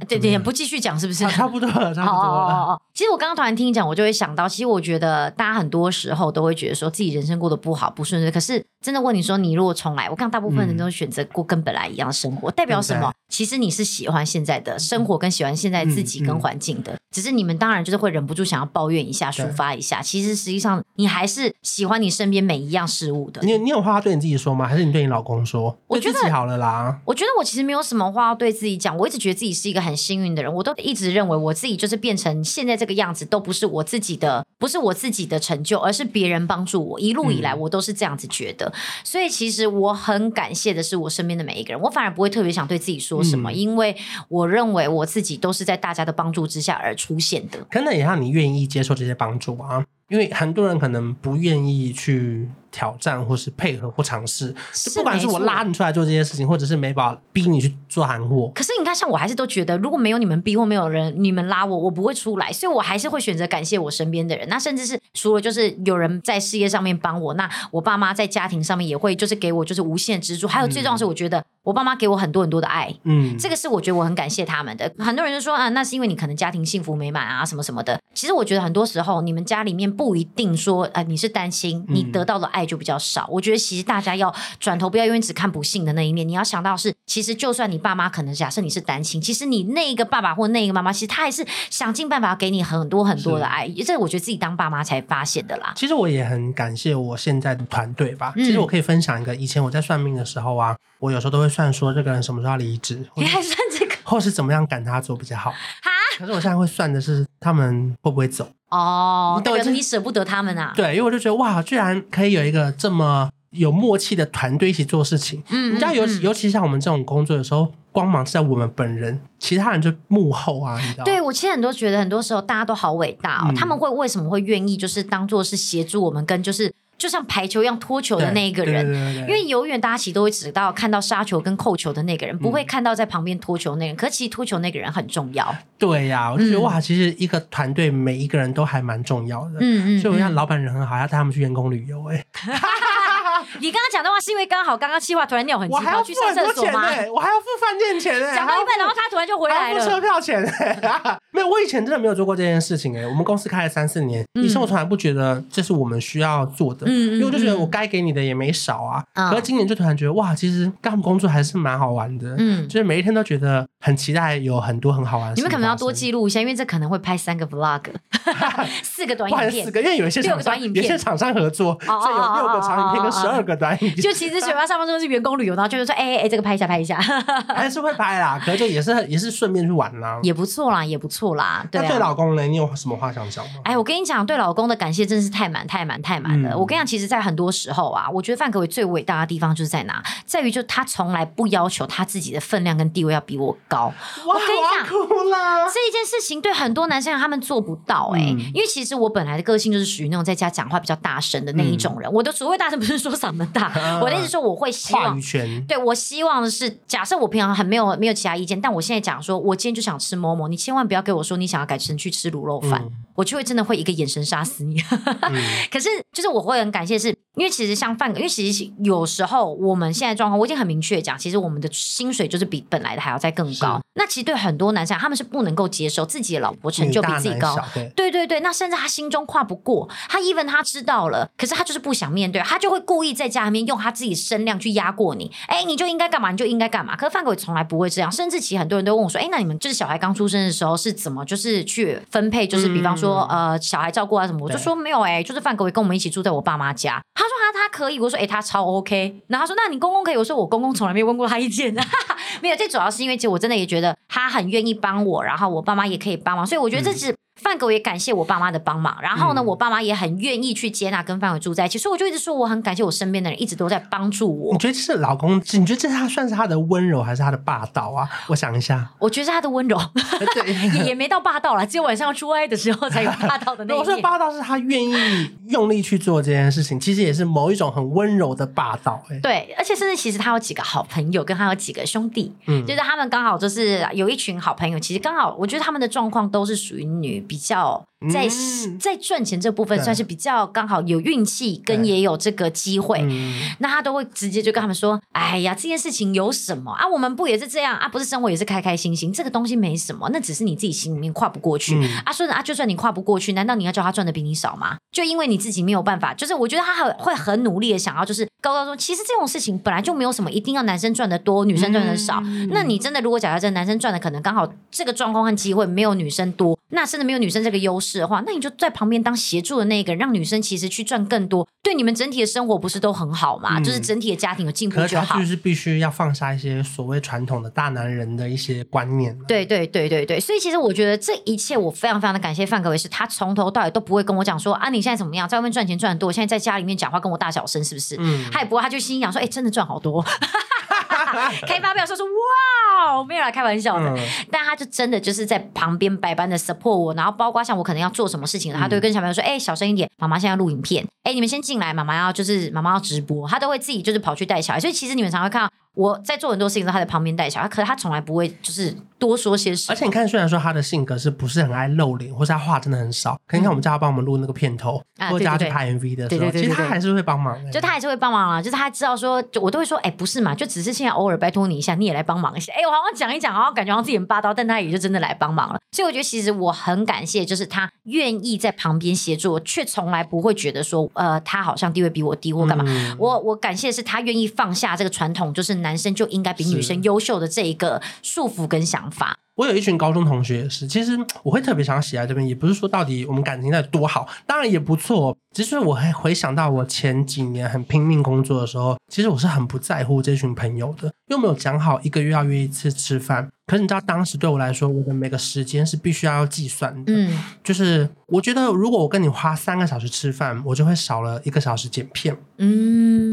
对对，不继续讲是不是、差不多了其实我刚刚突然听你讲，我就会想到，其实我觉得大家很多时候都会觉得说自己人生过得不好不顺遂，可是真的问你说你如果重来，我看大部分人都选择过跟本来一样的生活，代表什么？其实你是喜欢现在的生活跟喜欢现在自己跟环境的，只是你们当然就是会忍不住想要抱怨一下抒发一下，其实实际上你还是喜欢你身边每一样事物的。 你有话对你自己说吗？还是你对你老公说？我觉得对自己好了啦。我觉得我其实没有什么话要对自己讲，我一直觉得自己是一个很幸运的人，我都一直认为我自己就是变成现在这个样子都不是我自己的，不是我自己的成就，而是别人帮助我，一路以来我都是这样子觉得、所以其实我很感谢的是我身边的每一个人，我反而不会特别想对自己说什么、因为我认为我自己都是在大家的帮助之下而出现的。可能也让你愿意接受这些帮助啊，因为很多人可能不愿意去挑战或是配合或尝试，不管是我拉你出来做这些事情，或者是美宝逼你去做韩货。可是你看像我还是都觉得如果没有你们逼或没有人你们拉我，我不会出来，所以我还是会选择感谢我身边的人。那甚至是除了就是有人在事业上面帮我，那我爸妈在家庭上面也会就是给我就是无限支柱，还有最重要的是我觉得我爸妈给我很多很多的爱，这个是我觉得我很感谢他们的。很多人就说啊，那是因为你可能家庭幸福美满啊什么什么的，其实我觉得很多时候你们家里面不一定说你是单亲，你得到的爱就比较少。我觉得其实大家要转头，不要因为只看不幸的那一面，你要想到是其实就算你爸妈可能假设你是单亲，其实你那一个爸爸或那一个妈妈，其实他还是想尽办法给你很多很多的爱，这我觉得自己当爸妈才发现的啦。其实我也很感谢我现在的团队吧，其实我可以分享一个，以前我在算命的时候啊，我有时候都会算说这个人什么时候要离职，你还算这个，或是怎么样赶他走比较好。可是我现在会算的是他们会不会走哦，代表你舍不得他们啊。对，因为我就觉得哇，居然可以有一个这么有默契的团队一起做事情，你知道尤其像我们这种工作的时候，光芒是在我们本人，其他人就幕后啊，你知道吗？对，我其实觉得很多时候大家都好伟大哦，他们会为什么会愿意就是当做是协助我们跟就像排球一样脱球的那一个人，对对对对，因为永远大家其实都会只到看到杀球跟扣球的那个人，不会看到在旁边脱球那个人，可是其实脱球那个人很重要。对呀，我就觉得哇，其实一个团队每一个人都还蛮重要的，所以我想老板人很好，要带他们去员工旅游欸。你刚刚讲的话是因为刚好刚刚企划突然尿很急，我还要付很多钱欸，我还要付饭店钱欸，讲到一半然后他突然就回来了，还要付车票钱欸。没有，我以前真的没有做过这件事情欸，我们公司开了3-4年，以前我从来不觉得这是我们需要做的，因为我就觉得我该给你的也没少啊，可是今年就突然觉得哇，其实干部工作还是蛮好玩的，就是每一天都觉得很期待，有很多很好玩的事情。你们可能要多记录一下，因为这可能会拍3个 vlog 4个短影片，因为有一些厂商合作，所以有6个长影片跟12个短影片。就其实嘴巴上面说是员工旅游，然后就是说哎，这个拍一下拍一下，还是会拍啦，可是就也是顺便去玩啦，也不错啦也不错啦。那对老公呢，你有什么话想讲吗？哎，我跟你讲，对老公的感谢真是太满了。我跟你讲，其实在很多时候啊，我觉得范可为最伟大的地方就是在哪，在于就他从来不要求他自己的分量跟地位要比我高。我跟你讲，这一件事情对很多男生他们做不到欸，因为其实我本来的个性就是属于那种在家讲话比较大声的那一种人，我的所谓大声不是说嗓门大，我的意思说我会希望，对，我希望的是，假设我平常很没有其他意见，但我现在讲说我今天就想吃某某，你千万不要给我说你想要改成去吃卤肉饭，我就会真的会一个眼神杀死你。可是就是我会很感谢，是因为其实像因为其实有时候我们现在状况，我已经很明确讲，其实我们的薪水就是比本来的还要再更高，那其实对很多男生他们是不能够接受自己的老婆成就比自己高，对，那甚至他心中跨不过，他 even 他知道了，可是他就是不想面对，他就会故意在家里面用他自己声量去压过你，你就应该干嘛你就应该干嘛。可是范可为从来不会这样，甚至其实很多人都问我说那你们就是小孩刚出生的时候是怎么就是去分配，就是比方说小孩照顾啊什么，我就说没有就是范可为跟我们一起住在我爸妈家，他说他可以，我说他超 OK， 然后他说那你公公可以，我说我公公从来没有问过他意见。没有，最主要是因为其实我真的也觉得他很愿意帮我，然后我爸妈也可以帮忙，所以我觉得这是范可为也感谢我爸妈的帮忙，然后呢我爸妈也很愿意去接纳跟范可为住在一起，所以我就一直说我很感谢我身边的人一直都在帮助我。你觉得这是老公，你觉得这是他算是他的温柔还是他的霸道啊？我想一下，我觉得是他的温柔。也没到霸道啦，只有晚上要出外的时候才有霸道的那一面。我说霸道是他愿意用力去做这件事情，其实也是某一种很温柔的霸道欸。对，而且甚至其实他有几个好朋友跟他有几个兄弟，就是他们刚好就是有一群好朋友，其实刚好我觉得他们的状况都是属于女比较在赚钱这部分算是比较刚好有运气跟也有这个机会，那他都会直接就跟他们说哎呀这件事情有什么啊，我们不也是这样啊，不是生活也是开开心心，这个东西没什么，那只是你自己心里面跨不过去啊。说啊，就算你跨不过去，难道你要叫他赚的比你少吗？就因为你自己没有办法，就是我觉得他会很努力的想要就是高说，其实这种事情本来就没有什么一定要男生赚的多女生赚的少，那你真的如果假设这男生赚的可能刚好这个状况和机会没有女生多，那甚至没有女生这个优势的话，那你就在旁边当协助的那个，让女生其实去赚更多，对你们整体的生活不是都很好吗？就是整体的家庭有进步就好。可是他就是必须要放下一些所谓传统的大男人的一些观念。对，所以其实我觉得这一切我非常非常的感谢范可为，是他从头到尾都不会跟我讲说啊你现在怎么样，在外面赚钱赚很多，现在在家里面讲话跟我大小声是不是？他也不会，他就心想说真的赚好多。可以发表说哇，我没有来开玩笑的，但他就真的就是在旁边百般的 support 我，然后包括像我可能要做什么事情，他都会跟小朋友说小声一点，妈妈现在要录影片，你们先进来，妈妈要直播，他都会自己就是跑去带小孩，所以其实你们常会看到我在做很多事情，他在旁边带小孩，可是他从来不会就是多说些什么。而且你看，虽然说他的性格是不是很爱露脸，或是他话真的很少，可你看我们叫他帮我们录那个片头，或者叫他去拍 MV 的时候，其实他还是会帮忙，就他还是会帮忙啦，就是他知道说，我都会说不是嘛，就只是现在偶尔拜托你一下，你也来帮忙一下。我好像讲一讲，好像感觉好像自己很霸道，但他也就真的来帮忙了。所以我觉得其实我很感谢，就是他愿意在旁边协助我，却从来不会觉得说他好像地位比我低或干嘛。我感谢的是他愿意放下这个传统，就是男生就应该比女生优秀的这一个束缚跟想法。我有一群高中同学也是，其实我会特别想要写在这边，也不是说到底我们感情到底多好，当然也不错，只是我回想到我前几年很拼命工作的时候，其实我是很不在乎这群朋友的，因为我们有讲好一个月要约一次吃饭，可是你知道当时对我来说，我的每个时间是必须要计算的，就是我觉得如果我跟你花3个小时吃饭，我就会少了1个小时剪片，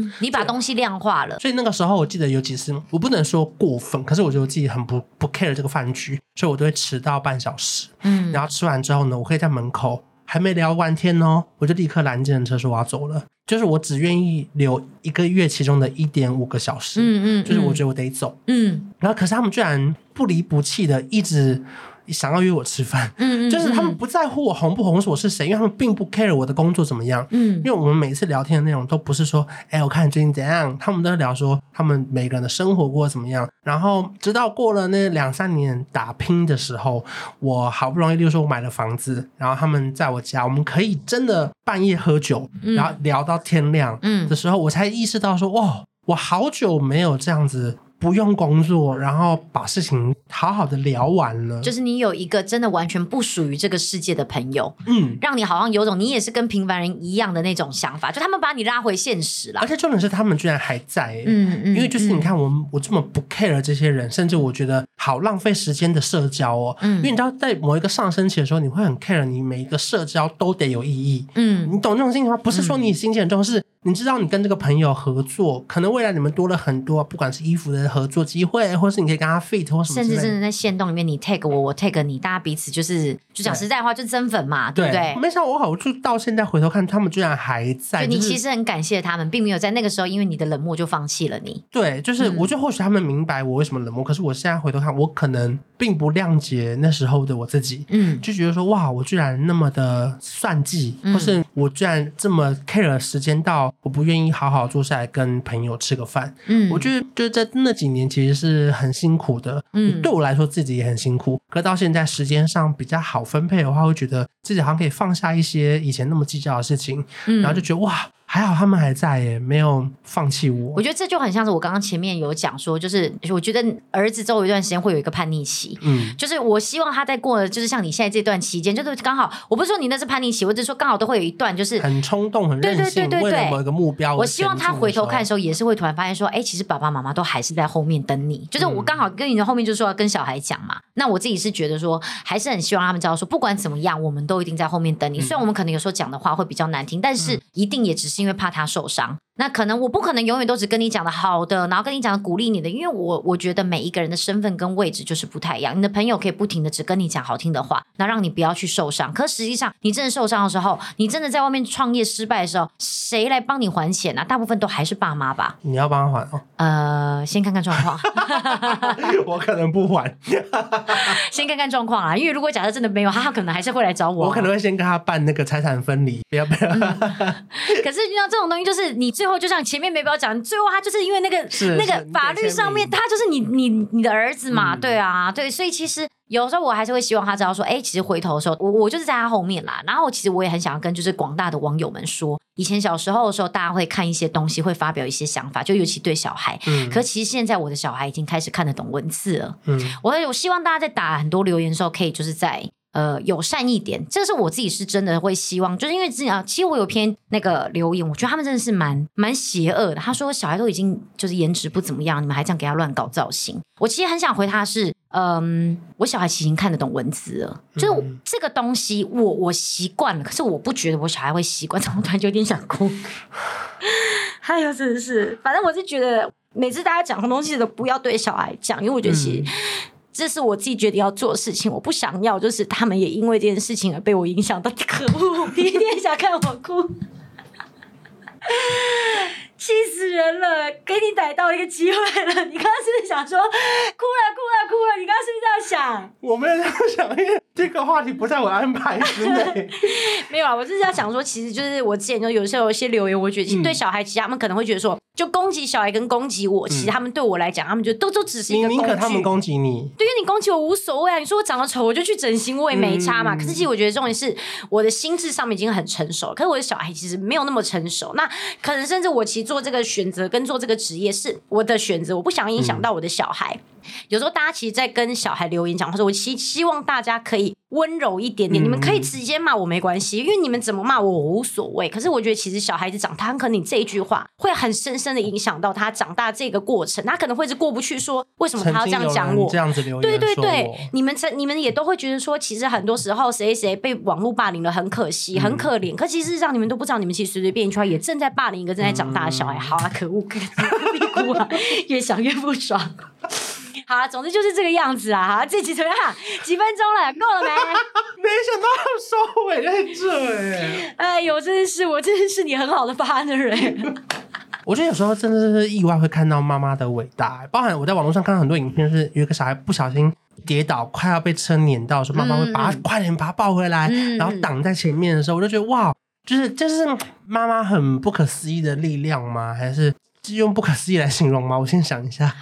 嗯，你把东西量化了。所以那个时候我记得有几次我不能说过分，可是我觉得我自己很不 care 这个饭局，所以我都会迟到半小时。嗯，然后吃完之后呢，我可以在门口还没聊完天哦，我就立刻拦计程车说我要走了。就是我只愿意留一个月其中的 1.5 个小时，嗯嗯，就是我觉得我得走，嗯。然后可是他们居然不离不弃的一直想要约我吃饭，嗯嗯嗯，就是他们不在乎我红不红，我是谁，因为他们并不 care 我的工作怎么样，嗯。因为我们每次聊天的内容都不是说我看最近怎样，他们都聊说他们每个人的生活过怎么样。然后直到过了那2-3年打拼的时候，我好不容易例如说我买了房子，然后他们在我家，我们可以真的半夜喝酒，嗯，然后聊到天亮的时候，我才意识到说哇，我好久没有这样子不用工作然后把事情好好的聊完了。就是你有一个真的完全不属于这个世界的朋友，嗯，让你好像有种你也是跟平凡人一样的那种想法，就他们把你拉回现实啦。而且重点是他们居然还在，欸，嗯嗯，因为就是你看我这么不 care 这些人，甚至我觉得好浪费时间的社交哦，嗯，因为你知道在某一个上升期的时候你会很 care 你每一个社交都得有意义，嗯，你懂那种心情吗？不是说你心情很重，是你知道你跟这个朋友合作可能未来你们多了很多不管是衣服的合作机会，或是你可以跟他 fit 或什么之类的，甚至真的在限动里面你 tag 我 tag 你，大家彼此就讲实在话，就增粉嘛， 对不对？没想到我好就到现在回头看他们居然还在，就你其实很感谢他们，并没有在那个时候因为你的冷漠就放弃了你。对，就是我就或许他们明白我为什么冷漠，可是我现在回头看我可能并不谅解那时候的我自己，嗯，就觉得说哇我居然那么的算计，或是我居然这么 care 时间到我不愿意好好坐下来跟朋友吃个饭，嗯，我觉得就是在那几年其实是很辛苦的，嗯，对我来说自己也很辛苦，可到现在时间上比较好分配的话，会觉得自己好像可以放下一些以前那么计较的事情，嗯，然后就觉得哇还好他们还在耶，没有放弃我。我觉得这就很像是我刚刚前面有讲说，就是我觉得儿子周围一段时间会有一个叛逆期，嗯，就是我希望他在过了就是像你现在这段期间，就是刚好我不是说你那是叛逆期，我只是说刚好都会有一段就是很冲动很任性，对对对对对对，为了某一个目标，我希望他回头看的时候也是会突然发现说其实爸爸妈妈都还是在后面等你，就是我刚好跟你的后面就说要跟小孩讲嘛，嗯，那我自己是觉得说还是很希望他们知道说不管怎么样我们都一定在后面等你，嗯，虽然我们可能有时候讲的话会比较难听，但是一定也只是因为怕他受伤，那可能我不可能永远都只跟你讲的好的，然后跟你讲的鼓励你的，因为我觉得每一个人的身份跟位置就是不太一样，你的朋友可以不停的只跟你讲好听的话，那让你不要去受伤，可实际上你真的受伤的时候，你真的在外面创业失败的时候，谁来帮你还钱啊？大部分都还是爸妈吧。你要帮他还哦？先看看状况我可能不还先看看状况啊，因为如果假设真的没有，他可能还是会来找我，我可能会先跟他办那个财产分离，不要不要可是你知道这种东西就是你最后就像前面没必要讲，最后他就是因为那个法律上面他就是你的儿子嘛，嗯，对啊对，所以其实有时候我还是会希望他知道说其实回头的时候我就是在他后面啦。然后其实我也很想跟就是广大的网友们说，以前小时候的时候大家会看一些东西会发表一些想法，就尤其对小孩，嗯，可其实现在我的小孩已经开始看得懂文字了，嗯，我希望大家在打很多留言的时候可以就是在友善一点，这是我自己是真的会希望，就是因为之前其实我有篇那个留言，我觉得他们真的是蛮邪恶的，他说小孩都已经就是颜值不怎么样，你们还这样给他乱搞造型，我其实很想回他是我小孩其实已经看得懂文字了，就是这个东西我习惯了，可是我不觉得我小孩会习惯，怎么突然就有点想哭哎呦真的是，反正我是觉得每次大家讲什么东西都不要对小孩讲，因为我觉得其实，这是我自己决定要做的事情，我不想要就是他们也因为这件事情而被我影响到，可恶第一天想看我哭气死人了，给你逮到一个机会了，你刚刚是不是想说哭了哭了哭了，你刚刚是不是这样想？我没有这样想，因为这个话题不在我安排之内没有啊，我就是要想说其实就是我之前就有些留言，我觉得对小孩其实他们可能会觉得说就攻击小孩跟攻击我，其实他们对我来讲他们就都只是一个工具，你宁可他们攻击你，对，因为你攻击我无所谓啊，你说我长得丑我就去整形我也没差嘛，可是其实我觉得重点是我的心智上面已经很成熟了，可是我的小孩其实没有那么成熟，那可能甚至我其实做这个选择跟做这个职业是我的选择，我不想影响到我的小孩，有时候大家其实在跟小孩留言讲，或者我其实希望大家可以温柔一点点，你们可以直接骂我没关系，因为你们怎么骂我无所谓。可是我觉得其实小孩子长大，很可能你这一句话会很深深的影响到他长大这个过程，他可能会是过不去，说为什么他要这样讲我，这样子留言说我。对对对，你们也都会觉得说，其实很多时候谁谁被网络霸凌了，很可惜，很可怜。可其实让你们都不知道，你们其实随随便一圈也正在霸凌一个正在长大的小孩。好啊，可恶，可恶啊，越想越不爽。好啦，总之就是这个样子啊。好，这集怎么样？几分钟了，够了没？没想到收尾在这哎！哎呦，我真的是你很好的 partner 哎。我觉得有时候真的是意外会看到妈妈的伟大，包含我在网络上看到很多影片，是有一个小孩不小心跌倒，快要被车碾到的时候，妈妈会把他快点把他抱回来，然后挡在前面的时候，我就觉得哇，就是妈妈很不可思议的力量吗？还是？用不可思议来形容吗？我先想一下。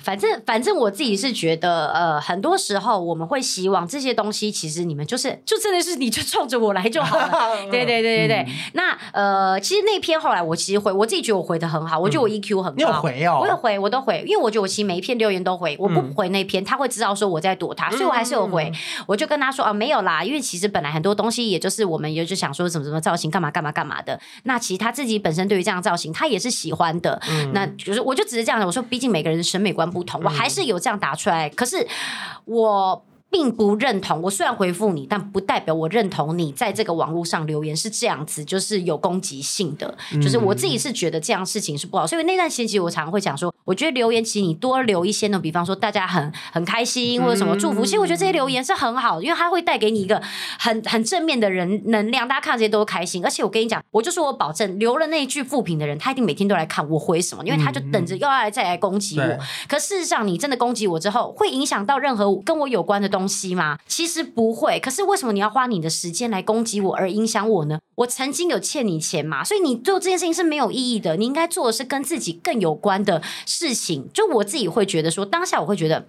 反正我自己是觉得很多时候我们会希望这些东西，其实你们就真的是你就冲着我来就好了。对对对对对。那其实那篇后来我其实回，我自己觉得我回得很好，我觉得我 EQ 很高。你有回哦？我有回，我都回，因为我觉得我其实每一篇留言都回，我不回那篇他会知道说我在躲他，所以我还是有回，我就跟他说啊没有啦，因为其实本来很多东西也就是我们也就想说什么什么造型干嘛干嘛干嘛的，那其实他自己本身对于这样的造型他也是喜欢的，那就是我就只是这样的，我说毕竟每个人审美观不同，我还是有这样打出来。可是我并不认同，我虽然回复你，但不代表我认同你在这个网络上留言是这样子，就是有攻击性的，就是我自己是觉得这样事情是不好。所以那段时间其实我常常会讲说，我觉得留言其实你多留一些呢，比方说大家很开心或者什么祝福，其实我觉得这些留言是很好的，因为它会带给你一个很正面的人能量，大家看到这些都开心。而且我跟你讲，我就说我保证留了那一句负评的人，他一定每天都来看我回什么，因为他就等着又要来再来攻击我。可事实上你真的攻击我之后，会影响到任何跟我有关的东西吗？其实不会。可是为什么你要花你的时间来攻击我而影响我呢？我曾经有欠你钱嘛，所以你做这件事情是没有意义的，你应该做的是跟自己更有关的事情。就我自己会觉得说，当下我会觉得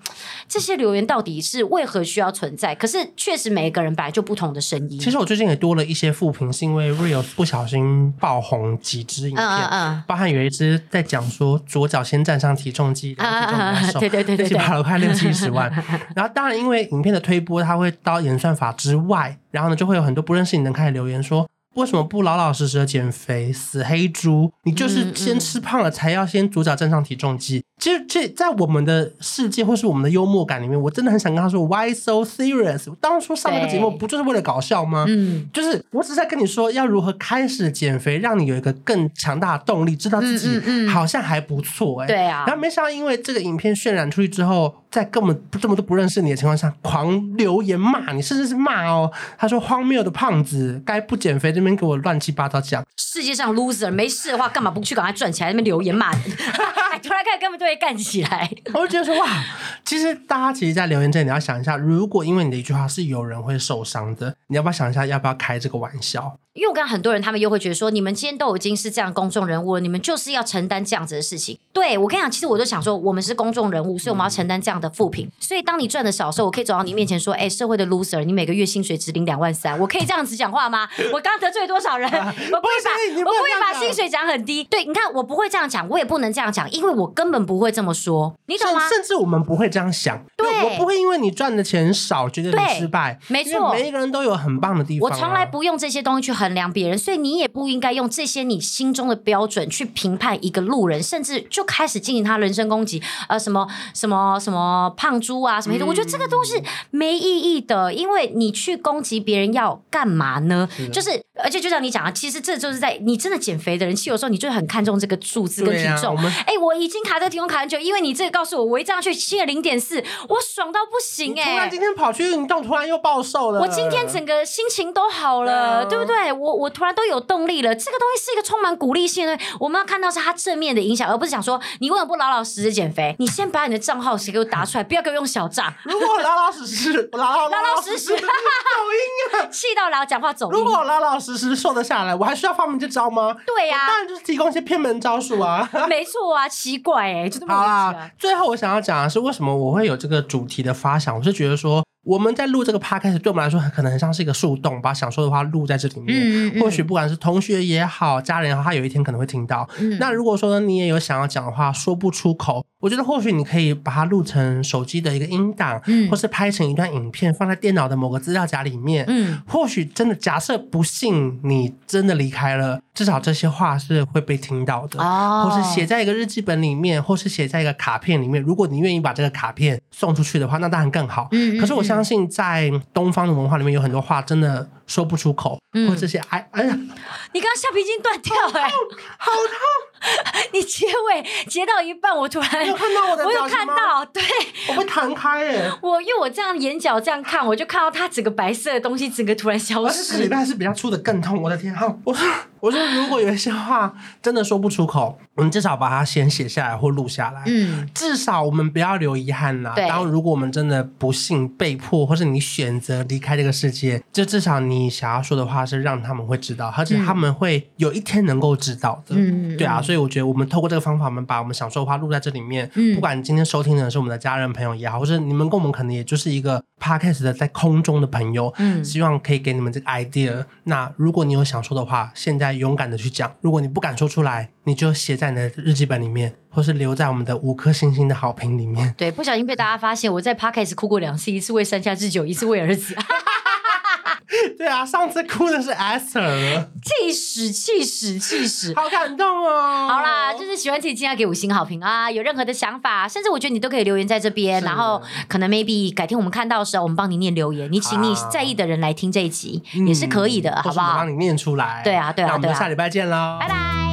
这些留言到底是为何需要存在，可是确实每个人本来就不同的声音。其实我最近也多了一些负评，是因为 Reels 不小心爆红几支影片，包含有一支在讲说左脚先站上体重机，体重比较瘦，对对对对，起跑了快60-70万然后当然因为影片的推播，它会到演算法之外，然后呢，就会有很多不认识你的人开始留言说，为什么不老老实实的减肥？死黑猪！你就是先吃胖了，才要先左脚站上体重机。其实这在我们的世界或是我们的幽默感里面，我真的很想跟他说 Why so serious？ 当初上那个节目不就是为了搞笑吗，就是我只是在跟你说要如何开始减肥，让你有一个更强大的动力，知道自己好像还不错，对啊。然后没想到因为这个影片渲染出去之后，在根本这么多不认识你的情况下狂留言骂你，甚至是骂哦，他说荒谬的胖子，该不减肥这边给我乱七八糟讲，世界上 loser 没事的话干嘛不去赶快赚起来，那边留言骂人突然看根本对干起来我就觉得说哇，其实大家其实在留言这里你要想一下，如果因为你的一句话是有人会受伤的，你要不要想一下要不要开这个玩笑。因为我跟很多人他们又会觉得说，你们今天都已经是这样公众人物了，你们就是要承担这样子的事情。对，我跟你讲，其实我就想说我们是公众人物，所以我们要承担这样的负评。所以当你赚的少的时候，我可以走到你面前说，哎，社会的 loser， 你每个月薪水只领23000，我可以这样子讲话吗？我刚得罪多少人我不会把薪水讲很低。对，你看我不会这样讲，我也不能这样讲，因为我根本不会这么说，你懂吗？甚至我们不会这样想。对，我不会因为你赚的钱少觉得你失败，没错，因为每一个人都有很棒的地方，我从来不用这些东西去衡量别人，所以你也不应该用这些你心中的标准去评判一个路人，甚至就开始进行他人身攻击，什么什么什么胖猪啊什么，我觉得这个东西没意义的，因为你去攻击别人要干嘛呢？就是而且就像你讲啊，其实这就是在你真的减肥的人，其实有时候你就很看重这个数字跟体重，我已经卡在体重卡很久，因为你这个告诉我，我一这样去轻了0.4，我爽到不行。突然今天跑去运动，突然又暴瘦了，我今天整个心情都好了，对不对？我突然都有动力了，这个东西是一个充满鼓励性的，我们要看到是它正面的影响，而不是想说你为什么不老老实实减肥？你先把你的账号给我打出来，不要给我用小账。如果我老老实实，抖音啊，气到老讲话走音。如果我老老实实瘦得下来，我还需要发明这招吗？对呀，当然就是提供一些偏门招数啊。没错啊，奇怪哎，就这么好啦。最后我想要讲的是，为什么我会有这个主题的发想？我是觉得说，我们在录这个 podcast 对我们来说可能很像是一个树洞，把想说的话录在这里面，或许不管是同学也好，家人也好，他有一天可能会听到。那如果说你也有想要讲的话说不出口，我觉得或许你可以把它录成手机的一个音档，或是拍成一段影片放在电脑的某个资料夹里面，或许真的假设不幸你真的离开了，至少这些话是会被听到的，或是写在一个日记本里面，或是写在一个卡片里面，如果你愿意把这个卡片送出去的话那当然更好。可是我相信在东方的文化里面有很多话真的说不出口，或者这些哎呀，你刚刚橡皮筋断掉，哎、欸，好痛！你结尾结到一半，我突然有看到我的表情吗？我有看到，对，我会弹开哎。因为我这样眼角这样看，我就看到它整个白色的东西整个突然消失。这里面是比较粗的更痛，我的天！好，我说如果有一些话真的说不出口，我们至少把它先写下来或录下来，至少我们不要留遗憾啦。当如果我们真的不幸被迫，或是你选择离开这个世界，就至少你想要说的话是让他们会知道，而且他们会有一天能够知道的，对啊，所以我觉得我们透过这个方法，我们把我们想说的话录在这里面，不管今天收听的是我们的家人朋友也好，或是你们跟我们可能也就是一个 podcast 的在空中的朋友，希望可以给你们这个 idea。 那如果你有想说的话，现在勇敢的去讲，如果你不敢说出来，你就写在你的日记本里面，或是留在我们的5颗星星的好评里面。对，不小心被大家发现我在 podcast 哭过2次，一次为山下智久，一次为儿子。对啊，上次哭的是 Esther， 气死，好感动哦。好啦，就是喜欢自己今天给5星好评啊，有任何的想法，甚至我觉得你都可以留言在这边，然后可能 maybe 改天我们看到的时候我们帮你念留言，你请你在意的人来听这一集，也是可以的，好不好？帮你念出来。对啊，我们下礼拜见咯，拜拜。